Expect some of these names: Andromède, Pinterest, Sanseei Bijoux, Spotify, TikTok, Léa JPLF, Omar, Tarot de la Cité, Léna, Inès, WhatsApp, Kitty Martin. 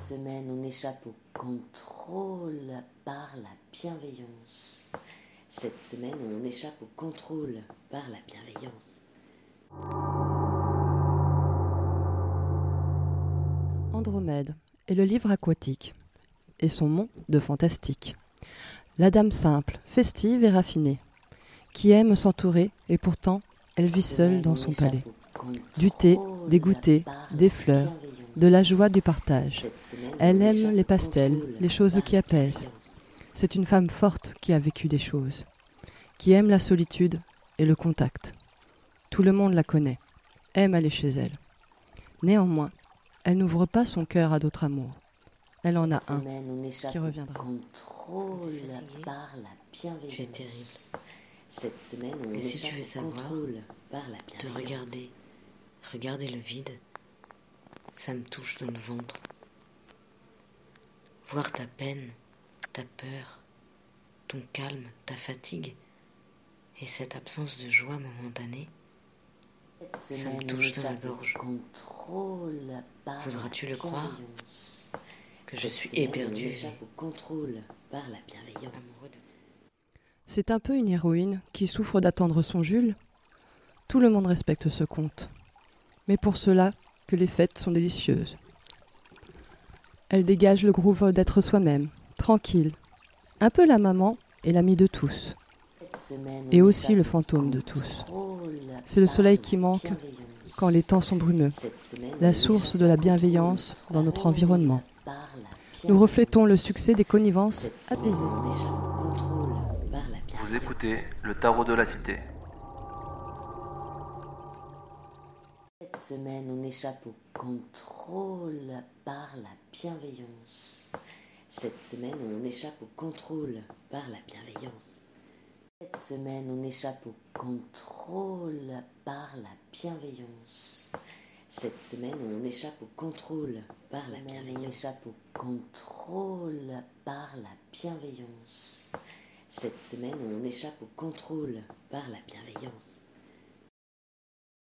semaine, on échappe au contrôle par la bienveillance. Cette semaine, on échappe au contrôle par la bienveillance. Andromède est le livre aquatique et son mont de fantastique. La dame simple, festive et raffinée, qui aime s'entourer et pourtant elle vit seule dans son palais. Du thé, des goûters, des fleurs, de la joie du partage. Elle aime les pastels, les choses qui apaisent. C'est une femme forte qui a vécu des choses, qui aime la solitude et le contact. Tout le monde la connaît, aime aller chez elle. Néanmoins, elle n'ouvre pas son cœur à d'autres amours. Elle en a un qui reviendra. Tu es terrible. Cette semaine, on mais si tu veux savoir, te regarder le vide, ça me touche dans le ventre. Voir ta peine, ta peur, ton calme, ta fatigue et cette absence de joie momentanée, ça me touche dans la gorge. Voudras-tu le croire que je suis éperdue, amoureux de vous. C'est un peu une héroïne qui souffre d'attendre son Jules. Tout le monde respecte ce conte, mais pour cela que les fêtes sont délicieuses. Elle dégage le groove d'être soi-même, tranquille, un peu la maman et l'amie de tous, et aussi le fantôme de tous. C'est le soleil qui manque quand les temps sont brumeux, la source de la bienveillance dans notre environnement. Nous reflétons le succès des connivences apaisées. Vous écoutez le Tarot de la Cité. Cette semaine, on échappe au contrôle par la bienveillance. Cette semaine, on échappe au contrôle par la bienveillance. Cette semaine, on échappe au contrôle par la bienveillance. Cette semaine, on échappe au contrôle par la bienveillance. On échappe au contrôle par la bienveillance. Cette semaine, on échappe au contrôle par la bienveillance.